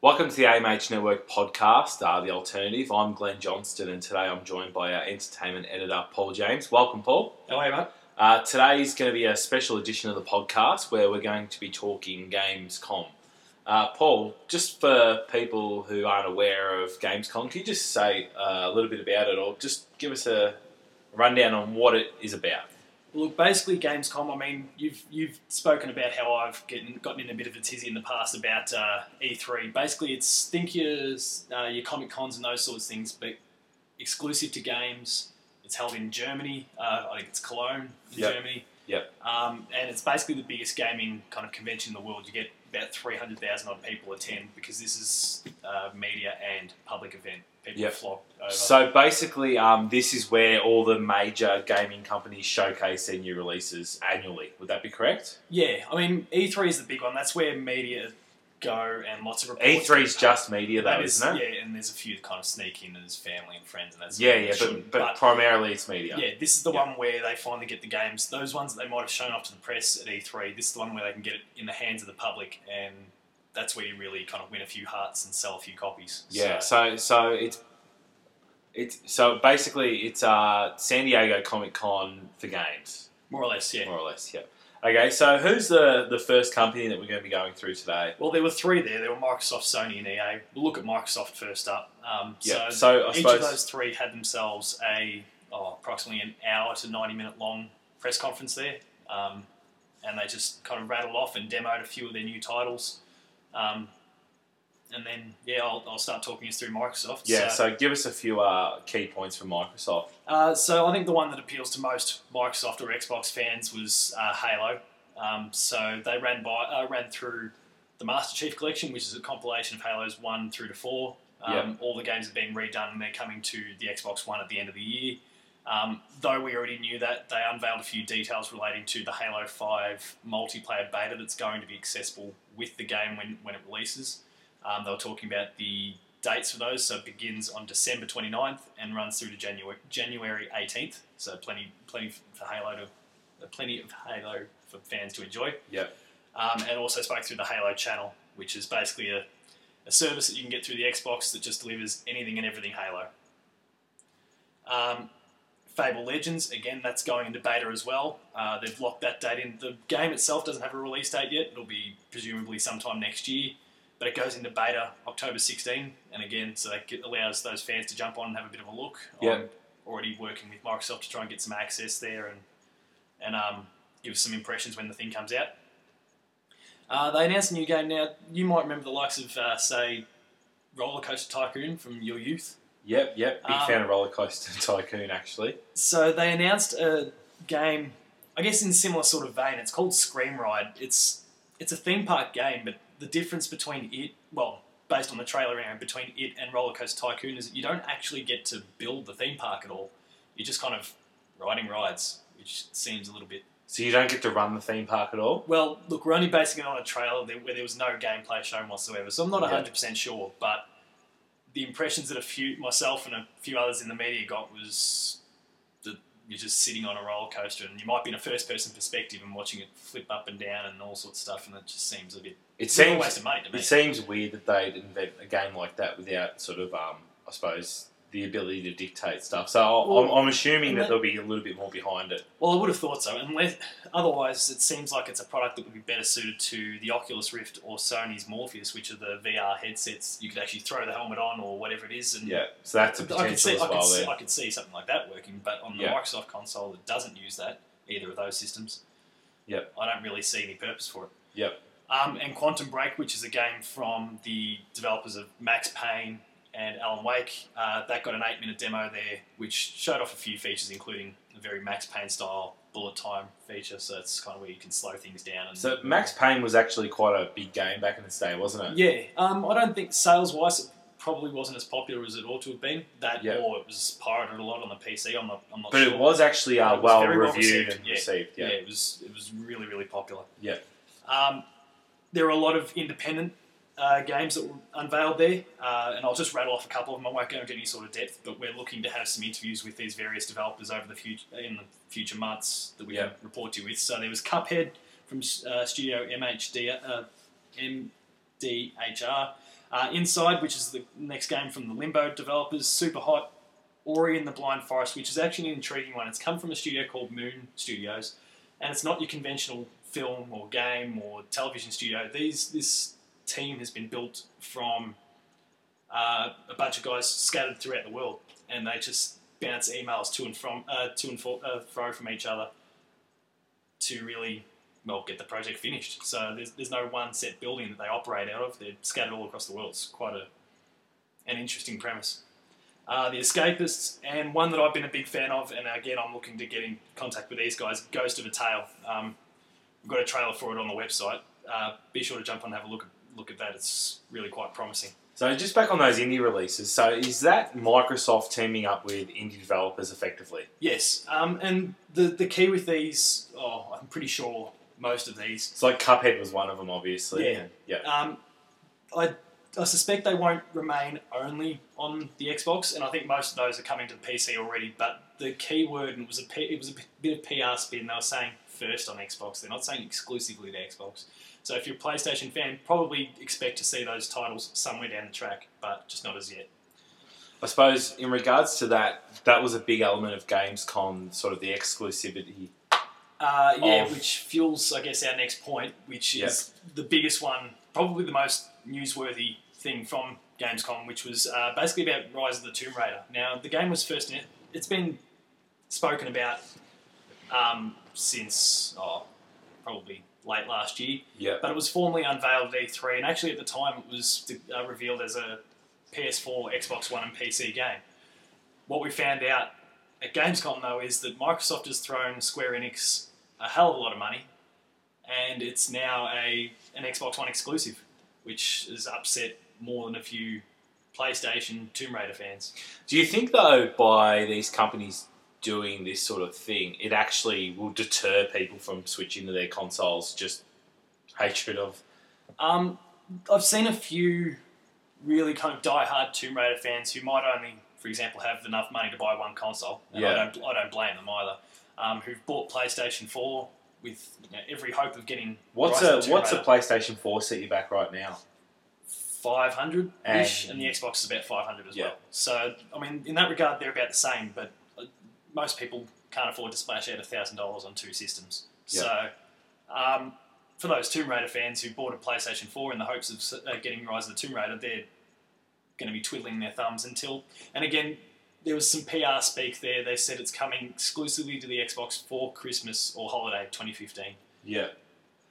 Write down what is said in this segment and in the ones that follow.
Welcome to the AMH Network podcast, The Alternative. I'm Glenn Johnston, and today I'm joined by our entertainment editor, Paul James. Welcome, Paul. Hello, mate. Today is going to be a special edition of the podcast where we're going to be talking Gamescom. Paul, just for people who aren't aware of Gamescom, can you just say a little bit about it, or just give us a rundown on what it is about? Look, basically Gamescom, I mean, you've spoken about how I've gotten in a bit of a tizzy in the past about E3. Basically, it's think your Comic Cons and those sorts of things, but exclusive to games. It's held in Germany. I think it's Cologne in Germany. Yep. And it's basically the biggest gaming kind of convention in the world. You get about 300,000 odd people attend because this is media and public event. Yep. Flock over. So basically, this is where all the major gaming companies showcase their new releases annually. Would that be correct? Yeah, I mean, E3 is the big one. That's where media go and lots of reports. E3 is just media, though, isn't it? Yeah, and there's a few that kind of sneak in as family and friends, and that's but primarily it's media. Yeah, this is the one where they finally get the games. Those ones that they might have shown off to the press at E3. This is the one where they can get it in the hands of the public and. That's where you really kind of win a few hearts and sell a few copies. Yeah, so it's San Diego Comic Con for games, more or less. Yeah, more or less. Yeah. Okay, so who's the first company that we're going to be going through today? Well, there were three there. There were Microsoft, Sony, and EA. We'll look at Microsoft first up. So each of those three had themselves approximately an hour to 90-minute long press conference there, and they just kind of rattled off and demoed a few of their new titles. And then, I'll start talking us through Microsoft. Yeah, so give us a few key points from Microsoft. So I think the one that appeals to most Microsoft or Xbox fans was Halo. So they ran through the Master Chief Collection, which is a compilation of Halos 1 through to 4. All the games are being redone, and they're coming to the Xbox One at the end of the year. Though we already knew that, they unveiled a few details relating to the Halo 5 multiplayer beta that's going to be accessible with the game when it releases. They were talking about the dates for those, so it begins on December 29th and runs through to January 18th, so plenty of Halo for fans to enjoy. Yep. And also spoke through the Halo channel, which is basically a service that you can get through the Xbox that just delivers anything and everything Halo. Fable Legends, again, that's going into beta as well. They've locked that date in. The game itself doesn't have a release date yet. It'll be presumably sometime next year, but it goes into beta October 16, and again, so that allows those fans to jump on and have a bit of a look. Yep. I'm already working with Microsoft to try and get some access there and give us some impressions when the thing comes out. They announced a new game now. You might remember the likes of, say, Roller Coaster Tycoon from your youth. Yep. Big fan of Roller Coaster Tycoon, actually. So they announced a game, I guess in a similar sort of vein. It's called Scream Ride. It's a theme park game, but the difference between it, well, based on the trailer, between it and Roller Coaster Tycoon is that you don't actually get to build the theme park at all. You're just kind of riding rides, which seems a little bit... So you don't get to run the theme park at all? Well, look, we're only basing it on a trailer where there was no gameplay shown whatsoever, so I'm not 100% sure, but... The impressions that myself and a few others in the media got was that you're just sitting on a roller coaster and you might be in a first-person perspective and watching it flip up and down and all sorts of stuff, and it just seems a waste of money to me. It seems weird that they'd invent a game like that without sort of, I suppose, the ability to dictate stuff. So I'm assuming that there'll be a little bit more behind it. Well, I would have thought so. Otherwise, it seems like it's a product that would be better suited to the Oculus Rift or Sony's Morpheus, which are the VR headsets. You could actually throw the helmet on or whatever it is. And yeah, so that's a potential I could see something like that working, but on the Microsoft console that doesn't use that, either of those systems, I don't really see any purpose for it. Yep. And Quantum Break, which is a game from the developers of Max Payne, and Alan Wake, that got an 8-minute demo there, which showed off a few features, including a very Max Payne-style bullet time feature, so it's kind of where you can slow things down. And so Max Payne was actually quite a big game back in its day, wasn't it? Yeah. I don't think sales-wise, it probably wasn't as popular as it ought to have been. Or it was pirated a lot on the PC, I'm not sure. But it was actually well reviewed and received. Yeah, it was really, really popular. Yeah. There were a lot of independent... games that were unveiled there, and I'll just rattle off a couple of them. I won't go into any sort of depth, but we're looking to have some interviews with these various developers in the future months that we can report to you with. So there was Cuphead from Studio MHD, MDHR. Inside, which is the next game from the Limbo developers, Super Hot, Ori in the Blind Forest, which is actually an intriguing one. It's come from a studio called Moon Studios, and it's not your conventional film or game or television studio. This team has been built from a bunch of guys scattered throughout the world, and they just bounce emails to and fro from each other to really, well, get the project finished. So there's no one set building that they operate out of. They're scattered all across the world. It's quite an interesting premise. The Escapists, and one that I've been a big fan of, and again I'm looking to get in contact with these guys, Ghost of a Tale. We've got a trailer for it on the website. Be sure to jump on and have a look at that. It's really quite promising. So just back on those indie releases, so is that Microsoft teaming up with indie developers effectively? Yes, and the key with these, I'm pretty sure most of these. It's like Cuphead was one of them, obviously. Yeah. I suspect they won't remain only on the Xbox, and I think most of those are coming to the PC already, but the key word, and it was a bit of PR spin, they were saying first on Xbox. They're not saying exclusively to Xbox. So if you're a PlayStation fan, probably expect to see those titles somewhere down the track, but just not as yet. I suppose in regards to that was a big element of Gamescom, sort of the exclusivity. Which fuels, I guess, our next point, which is the biggest one, probably the most newsworthy thing from Gamescom, which was basically about Rise of the Tomb Raider. Now, the game was first... It's been spoken about since probably late last year, but it was formally unveiled at E3, and actually at the time it was revealed as a PS4, Xbox One and PC game. What we found out at Gamescom, though, is that Microsoft has thrown Square Enix a hell of a lot of money, and it's now an Xbox One exclusive, which has upset more than a few PlayStation Tomb Raider fans. Do you think, though, by these companies doing this sort of thing, it actually will deter people from switching to their consoles, just hatred of? I've seen a few really kind of die-hard Tomb Raider fans who might only, for example, have enough money to buy one console, and I don't blame them either, who've bought PlayStation 4 with every hope of getting... What's a PlayStation 4 set you back right now? 500-ish, and the Xbox is about 500 as well. So, I mean, in that regard, they're about the same, but most people can't afford to splash out $1,000 on two systems. Yeah. So, for those Tomb Raider fans who bought a PlayStation 4 in the hopes of getting Rise of the Tomb Raider, they're going to be twiddling their thumbs until... And again, there was some PR speak there. They said it's coming exclusively to the Xbox for Christmas or holiday 2015. Yeah.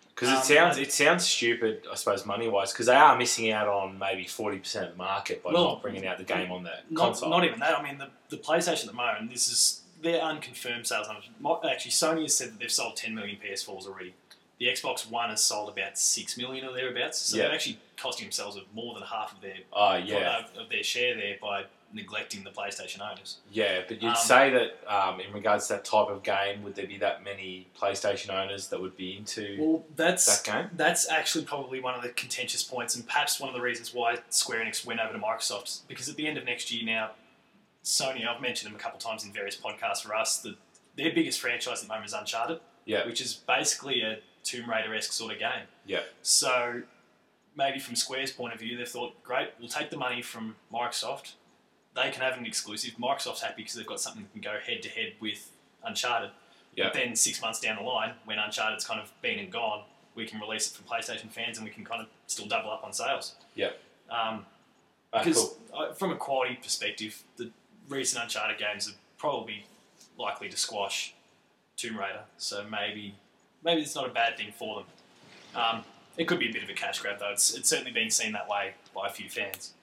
Because it sounds stupid, I suppose, money-wise, because they are missing out on maybe 40% of the market by not bringing out the game on that console. Not even that. I mean, the PlayStation at the moment, this is their unconfirmed sales numbers. Actually, Sony has said that they've sold 10 million PS4s already. The Xbox One has sold about 6 million or thereabouts, so they're actually costing themselves more than half of their share there by neglecting the PlayStation owners. Yeah, but you'd say that in regards to that type of game, would there be that many PlayStation owners that would be into that game? That's actually probably one of the contentious points, and perhaps one of the reasons why Square Enix went over to Microsoft, because at the end of next year now, Sony, I've mentioned them a couple of times in various podcasts for us, that their biggest franchise at the moment is Uncharted, which is basically a Tomb Raider-esque sort of game. Yeah. So maybe from Square's point of view, they've thought, great, we'll take the money from Microsoft. They can have an exclusive. Microsoft's happy because they've got something that can go head-to-head with Uncharted. Yeah. But then 6 months down the line, when Uncharted's kind of been and gone, we can release it for PlayStation fans and we can kind of still double up on sales. Yeah. Because from a quality perspective, the recent Uncharted games are probably likely to squash Tomb Raider. So maybe it's not a bad thing for them. It could be a bit of a cash grab, though. It's certainly been seen that way by a few fans.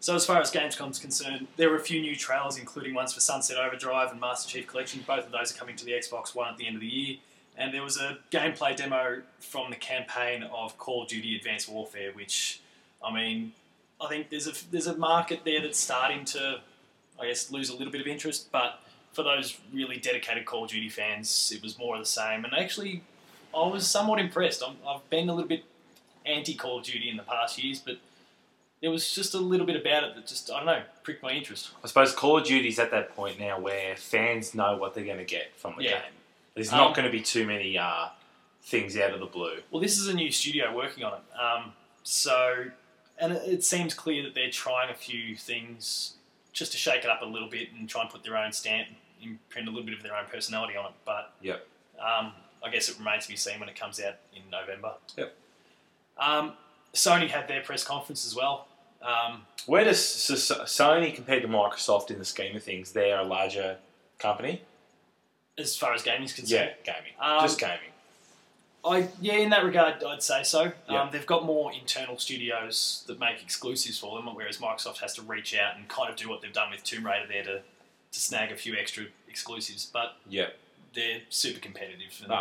So as far as Gamescom's concerned, there were a few new trailers, including ones for Sunset Overdrive and Master Chief Collection. Both of those are coming to the Xbox One at the end of the year. And there was a gameplay demo from the campaign of Call of Duty Advanced Warfare, which, I mean, I think there's a market there that's starting to, I guess, lose a little bit of interest, but for those really dedicated Call of Duty fans, it was more of the same. And actually, I was somewhat impressed. I've been a little bit anti-Call of Duty in the past years, but there was just a little bit about it that just, I don't know, pricked my interest. I suppose Call of Duty's at that point now where fans know what they're going to get from the game. There's not going to be too many things out of the blue. Well, this is a new studio working on it. And it seems clear that they're trying a few things just to shake it up a little bit and try and put their own stamp, imprint a little bit of their own personality on it. But yep. I guess it remains to be seen when it comes out in November. Yep. Sony had their press conference as well. Where does Sony compared to Microsoft in the scheme of things? They're a larger company? As far as gaming is concerned? Yeah, gaming. Just gaming. Yeah, in that regard, I'd say so. Yep. They've got more internal studios that make exclusives for them, whereas Microsoft has to reach out and kind of do what they've done with Tomb Raider there to snag a few extra exclusives. But yep. They're super competitive, and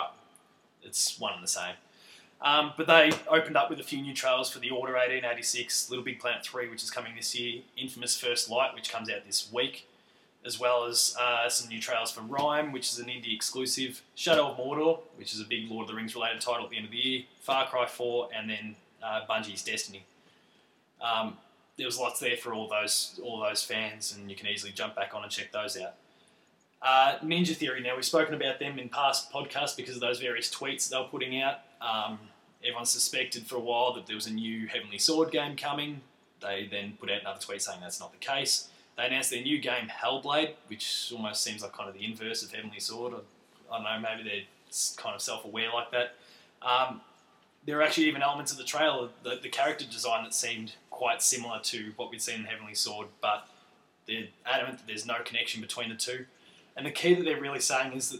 it's one and the same. But they opened up with a few new trailers for The Order 1886, Little Big Planet 3, which is coming this year, Infamous First Light, which comes out this week, as well as some new trailers for Rhyme, which is an indie exclusive, Shadow of Mordor, which is a big Lord of the Rings-related title at the end of the year, Far Cry 4, and then Bungie's Destiny. There was lots there for all those fans, and you can easily jump back on and check those out. Ninja Theory, now, we've spoken about them in past podcasts because of those various tweets they were putting out. Everyone suspected for a while that there was a new Heavenly Sword game coming. They then put out another tweet saying that's not the case. They announced their new game, Hellblade, which almost seems like kind of the inverse of Heavenly Sword. I don't know, maybe they're kind of self-aware like that. There are actually even elements of the trailer, the character design that seemed quite similar to what we'd seen in Heavenly Sword, but they're adamant that there's no connection between the two. And the key that they're really saying is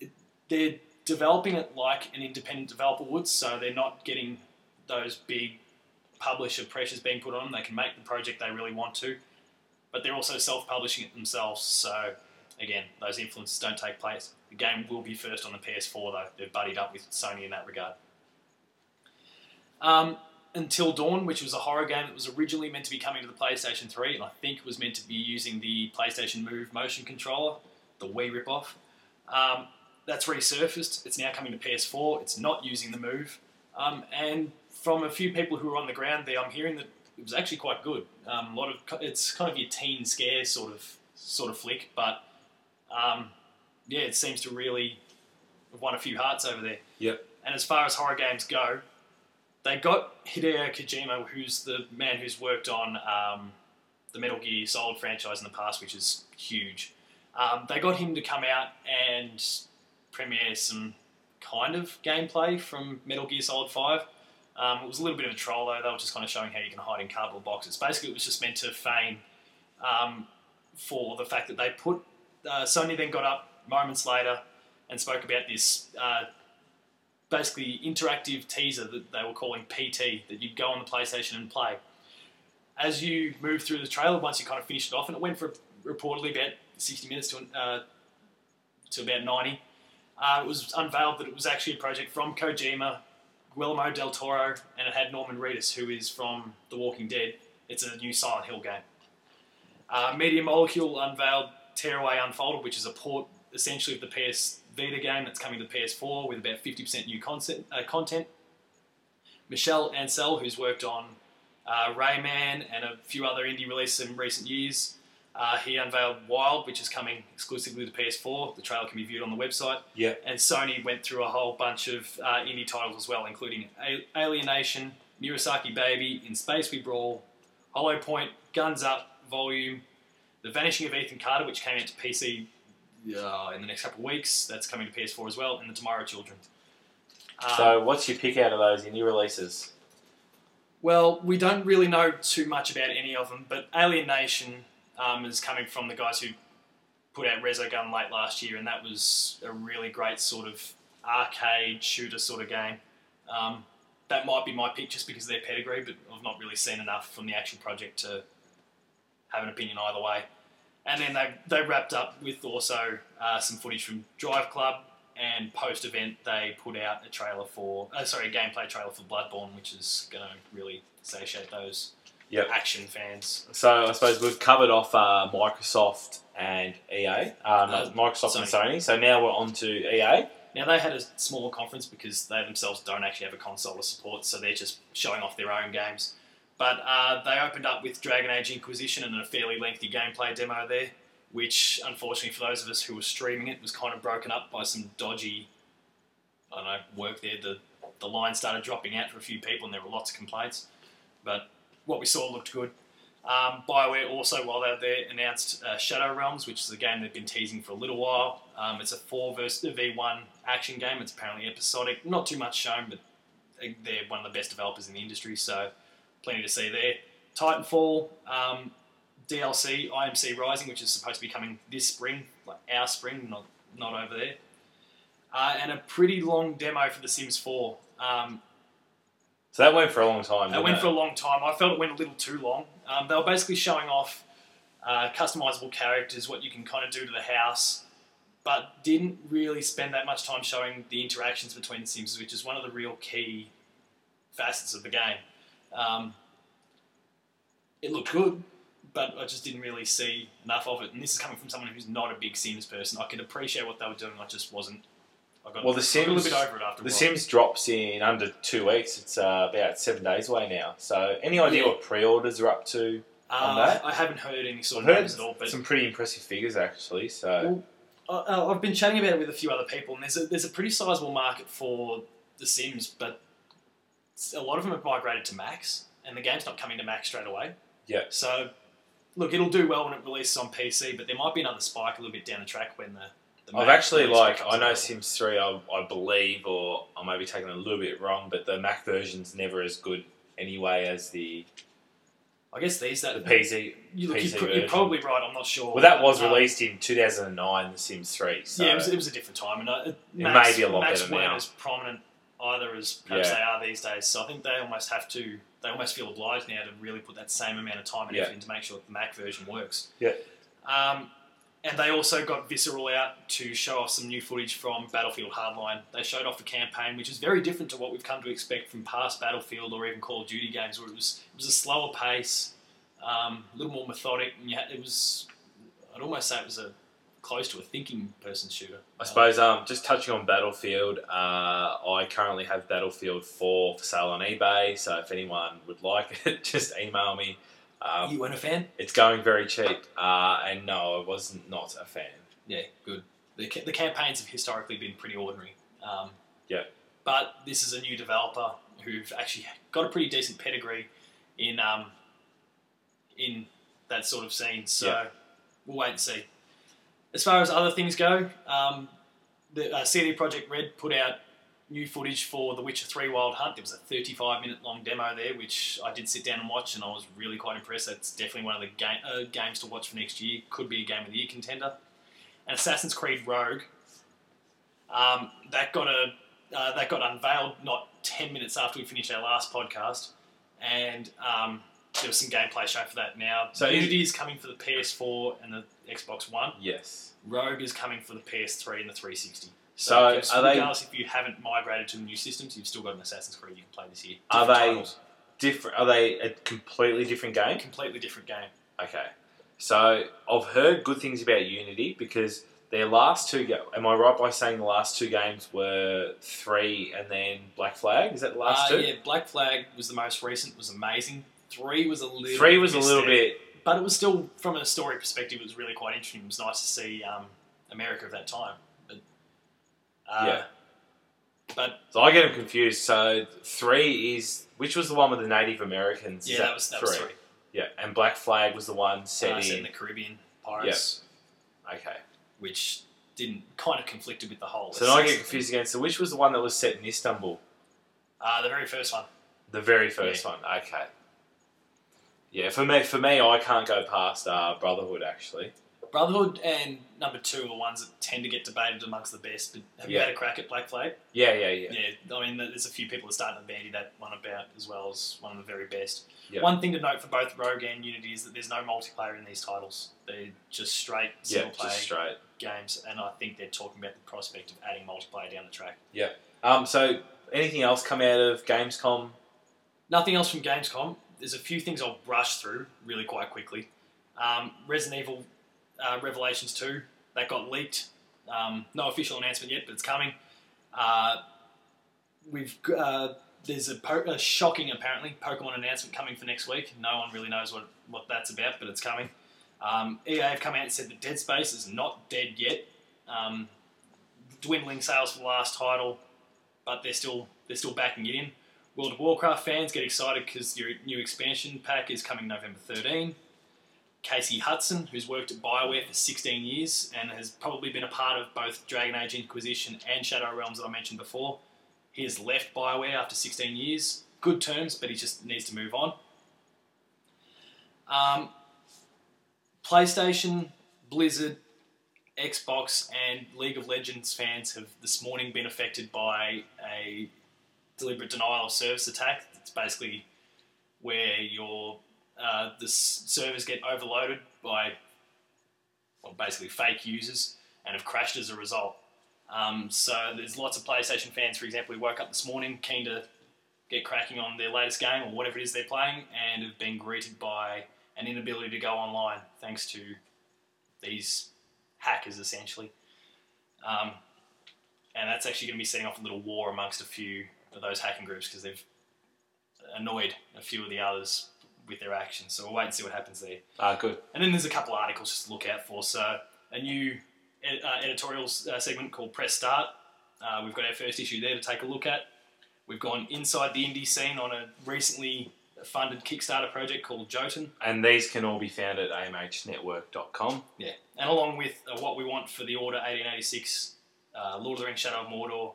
that they're developing it like an independent developer would, so they're not getting those big publisher pressures being put on them. They can make the project they really want to, but they're also self-publishing it themselves, so again, those influences don't take place. The game will be first on the PS4 though. They've buddied up with Sony in that regard. Until Dawn, which was a horror game that was originally meant to be coming to the PlayStation 3, and I think was meant to be using the PlayStation Move motion controller, the Wii ripoff. That's resurfaced. It's now coming to PS4. It's not using the Move. And from a few people who were on the ground there, I'm hearing that it was actually quite good. It's kind of your teen scare sort of flick, but yeah, it seems to really have won a few hearts over there. Yep. And as far as horror games go, they got Hideo Kojima, who's the man who's worked on the Metal Gear Solid franchise in the past, which is huge. They got him to come out and premiere some kind of gameplay from Metal Gear Solid 5. It was a little bit of a troll though. They were just kind of showing how you can hide in cardboard boxes. Basically, it was just meant to feign for the fact that they put... Sony then got up moments later and spoke about this basically interactive teaser that they were calling PT, that you'd go on the PlayStation and play. As you move through the trailer, once you kind of finished it off, and it went for reportedly about 60 minutes to about 90, it was unveiled that it was actually a project from Kojima, Guillermo del Toro, and it had Norman Reedus, who is from The Walking Dead. It's a new Silent Hill game. Media Molecule unveiled Tearaway Unfolded, which is a port essentially of the PS Vita game that's coming to PS4 with about 50% new content. Michelle Ancel, who's worked on Rayman and a few other indie releases in recent years, he unveiled Wild, which is coming exclusively to PS4. The trailer can be viewed on the website. Yeah. And Sony went through a whole bunch of indie titles as well, including Alienation, Murasaki Baby, In Space We Brawl, Hollow Point, Guns Up, Volume, The Vanishing of Ethan Carter, which came out to PC in the next couple of weeks. That's coming to PS4 as well, and The Tomorrow Children. So what's your pick out of those indie releases? Well, we don't really know too much about any of them, but Alienation... is coming from the guys who put out Resogun late last year, and that was a really great sort of arcade shooter sort of game. That might be my pick just because of their pedigree, but I've not really seen enough from the actual project to have an opinion either way. And then they wrapped up with also some footage from Drive Club, and post-event they put out a gameplay trailer for Bloodborne, which is going to really satiate those... Yep. Action fans. So I suppose we've covered off Microsoft and EA, Microsoft and Sony. So now we're on to EA. Now they had a smaller conference because they themselves don't actually have a console to support, so they're just showing off their own games. But they opened up with Dragon Age Inquisition and a fairly lengthy gameplay demo there, which unfortunately for those of us who were streaming it was kind of broken up by some dodgy I don't know, work there, the line started dropping out for a few people and there were lots of complaints. But what we saw looked good. Bioware also, while they were there, announced Shadow Realms, which is a game they've been teasing for a little while. It's a 4v1 action game. It's apparently episodic. Not too much shown, but they're one of the best developers in the industry, so plenty to see there. Titanfall, DLC, IMC Rising, which is supposed to be coming this spring, like our spring, not over there. And a pretty long demo for The Sims 4. So that went for a long time, That went for a long time. I felt it went a little too long. They were basically showing off customizable characters, what you can kind of do to the house, but didn't really spend that much time showing the interactions between the Sims, which is one of the real key facets of the game. It looked good, but I just didn't really see enough of it. And this is coming from someone who's not a big Sims person. I could appreciate what they were doing, I just wasn't. I got a little bit over it after a while. The Sims drops in under 2 weeks. It's about 7 days away now. So any idea what pre-orders are up to on that? I haven't heard any sort of numbers at all. But some pretty impressive figures, actually. So well, I've been chatting about it with a few other people, and there's a pretty sizable market for The Sims, but a lot of them have migrated to Max, and the game's not coming to Max straight away. Yeah. So, look, it'll do well when it releases on PC, but there might be another spike a little bit down the track when I've actually, I know Sims 3, I believe, or I may be taking it a little bit wrong, but the Mac version's never as good anyway as the PC version. You're probably right, I'm not sure. Well, that was released in 2009, The Sims 3. So yeah, it was a different time. And it may be a lot better now. Macs weren't as prominent either as perhaps they are these days, so I think they almost feel obliged now to really put that same amount of time and effort in to make sure that the Mac version works. Yeah. And they also got Visceral out to show off some new footage from Battlefield Hardline. They showed off the campaign, which is very different to what we've come to expect from past Battlefield or even Call of Duty games, where it was a slower pace, a little more methodic, and I'd almost say it was close to a thinking person shooter. I suppose, just touching on Battlefield, I currently have Battlefield 4 for sale on eBay, so if anyone would like it, just email me. You weren't a fan? It's going very cheap, and no, I was not a fan. Yeah, good. The campaigns have historically been pretty ordinary. But this is a new developer who've actually got a pretty decent pedigree in that sort of scene. So we'll wait and see. As far as other things go, the CD Projekt Red put out new footage for The Witcher 3 Wild Hunt. There was a 35-minute long demo there, which I did sit down and watch, and I was really quite impressed. That's definitely one of the games to watch for next year. Could be a Game of the Year contender. And Assassin's Creed Rogue, that got unveiled not 10 minutes after we finished our last podcast, and there was some gameplay shown for that now. So Unity is coming for the PS4 and the Xbox One. Yes. Rogue is coming for the PS3 and the 360. So regardless if you haven't migrated to the new systems, you've still got an Assassin's Creed you can play this year. Are they a completely different game? Completely different game. Okay. So I've heard good things about Unity because their last two games... Am I right by saying the last two games were 3 and then Black Flag? Is that the last two? Yeah, Black Flag was the most recent, was amazing. 3 was a little bit... But it was still, from a story perspective, it was really quite interesting. It was nice to see America of that time. So I get them confused. So 3 is... Which was the one with the Native Americans? Yeah, that was 3. Yeah, and Black Flag was the one set in the Caribbean pirates. Yeah. Okay. Which didn't... Kind of conflicted with the whole... So now I get confused again. So which was the one that was set in Istanbul? The very first one. The very first one. Okay. Yeah, for me, I can't go past Brotherhood, actually. Brotherhood and number 2 are the ones that tend to get debated amongst the best, but have you had a crack at Black Flag? Yeah. I mean, there's a few people that starting to bandy that one about as well as one of the very best. Yep. One thing to note for both Rogue and Unity is that there's no multiplayer in these titles. They're just straight single-player games, and I think they're talking about the prospect of adding multiplayer down the track. Yeah. So, anything else come out of Gamescom? Nothing else from Gamescom. There's a few things I'll brush through really quite quickly. Resident Evil... Revelations 2, that got leaked. No official announcement yet, but it's coming. There's a shocking, apparently, Pokemon announcement coming for next week. No one really knows what that's about, but it's coming. EA have come out and said that Dead Space is not dead yet. Dwindling sales for the last title. but they're still backing it in. World of Warcraft fans, get excited because your new expansion pack is coming November 13. Casey Hudson, who's worked at Bioware for 16 years and has probably been a part of both Dragon Age Inquisition and Shadow Realms that I mentioned before. He has left Bioware after 16 years. Good terms, but he just needs to move on. PlayStation, Blizzard, Xbox and League of Legends fans have this morning been affected by a deliberate denial of service attack. It's basically where your the servers get overloaded by basically fake users and have crashed as a result. So there's lots of PlayStation fans, for example, who woke up this morning keen to get cracking on their latest game or whatever it is they're playing and have been greeted by an inability to go online thanks to these hackers, essentially. And that's actually going to be setting off a little war amongst a few of those hacking groups because they've annoyed a few of the others with their actions. So we'll wait and see what happens there. Good. And then there's a couple of articles just to look out for. So a new editorial segment called Press Start. We've got our first issue there to take a look at. We've gone inside the indie scene on a recently funded Kickstarter project called Jotun. And these can all be found at amhnetwork.com. Yeah. And along with What We Want for the Order 1886, Lord of the Rings Shadow of Mordor,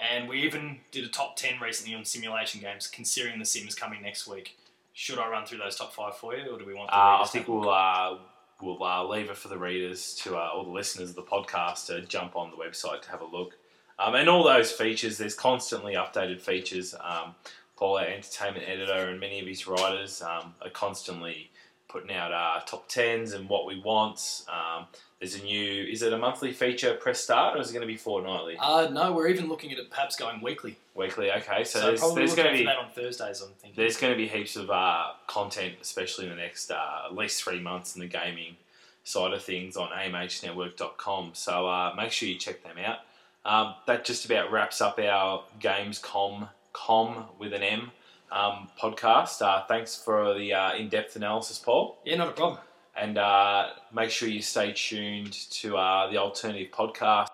and we even did a top 10 recently on simulation games, considering The Sims coming next week. Should I run through those top 5 for you, or do we want the readers? I think we'll leave it for the readers to, or the listeners of the podcast, to jump on the website to have a look. And all those features, there's constantly updated features. Paul, our entertainment editor, and many of his writers are constantly putting out our top 10s and what we want. There's a new... Is it a monthly feature, Press Start, or is it going to be fortnightly? No, we're even looking at it perhaps going weekly. Weekly, okay. So there's going to be... that on Thursdays, I'm thinking. There's going to be heaps of content, especially in the next at least 3 months in the gaming side of things on amhnetwork.com. So make sure you check them out. That just about wraps up our Gamescom, com with an M, podcast. Thanks for the in-depth analysis, Paul. Yeah, not a problem. And make sure you stay tuned to the alternative podcast.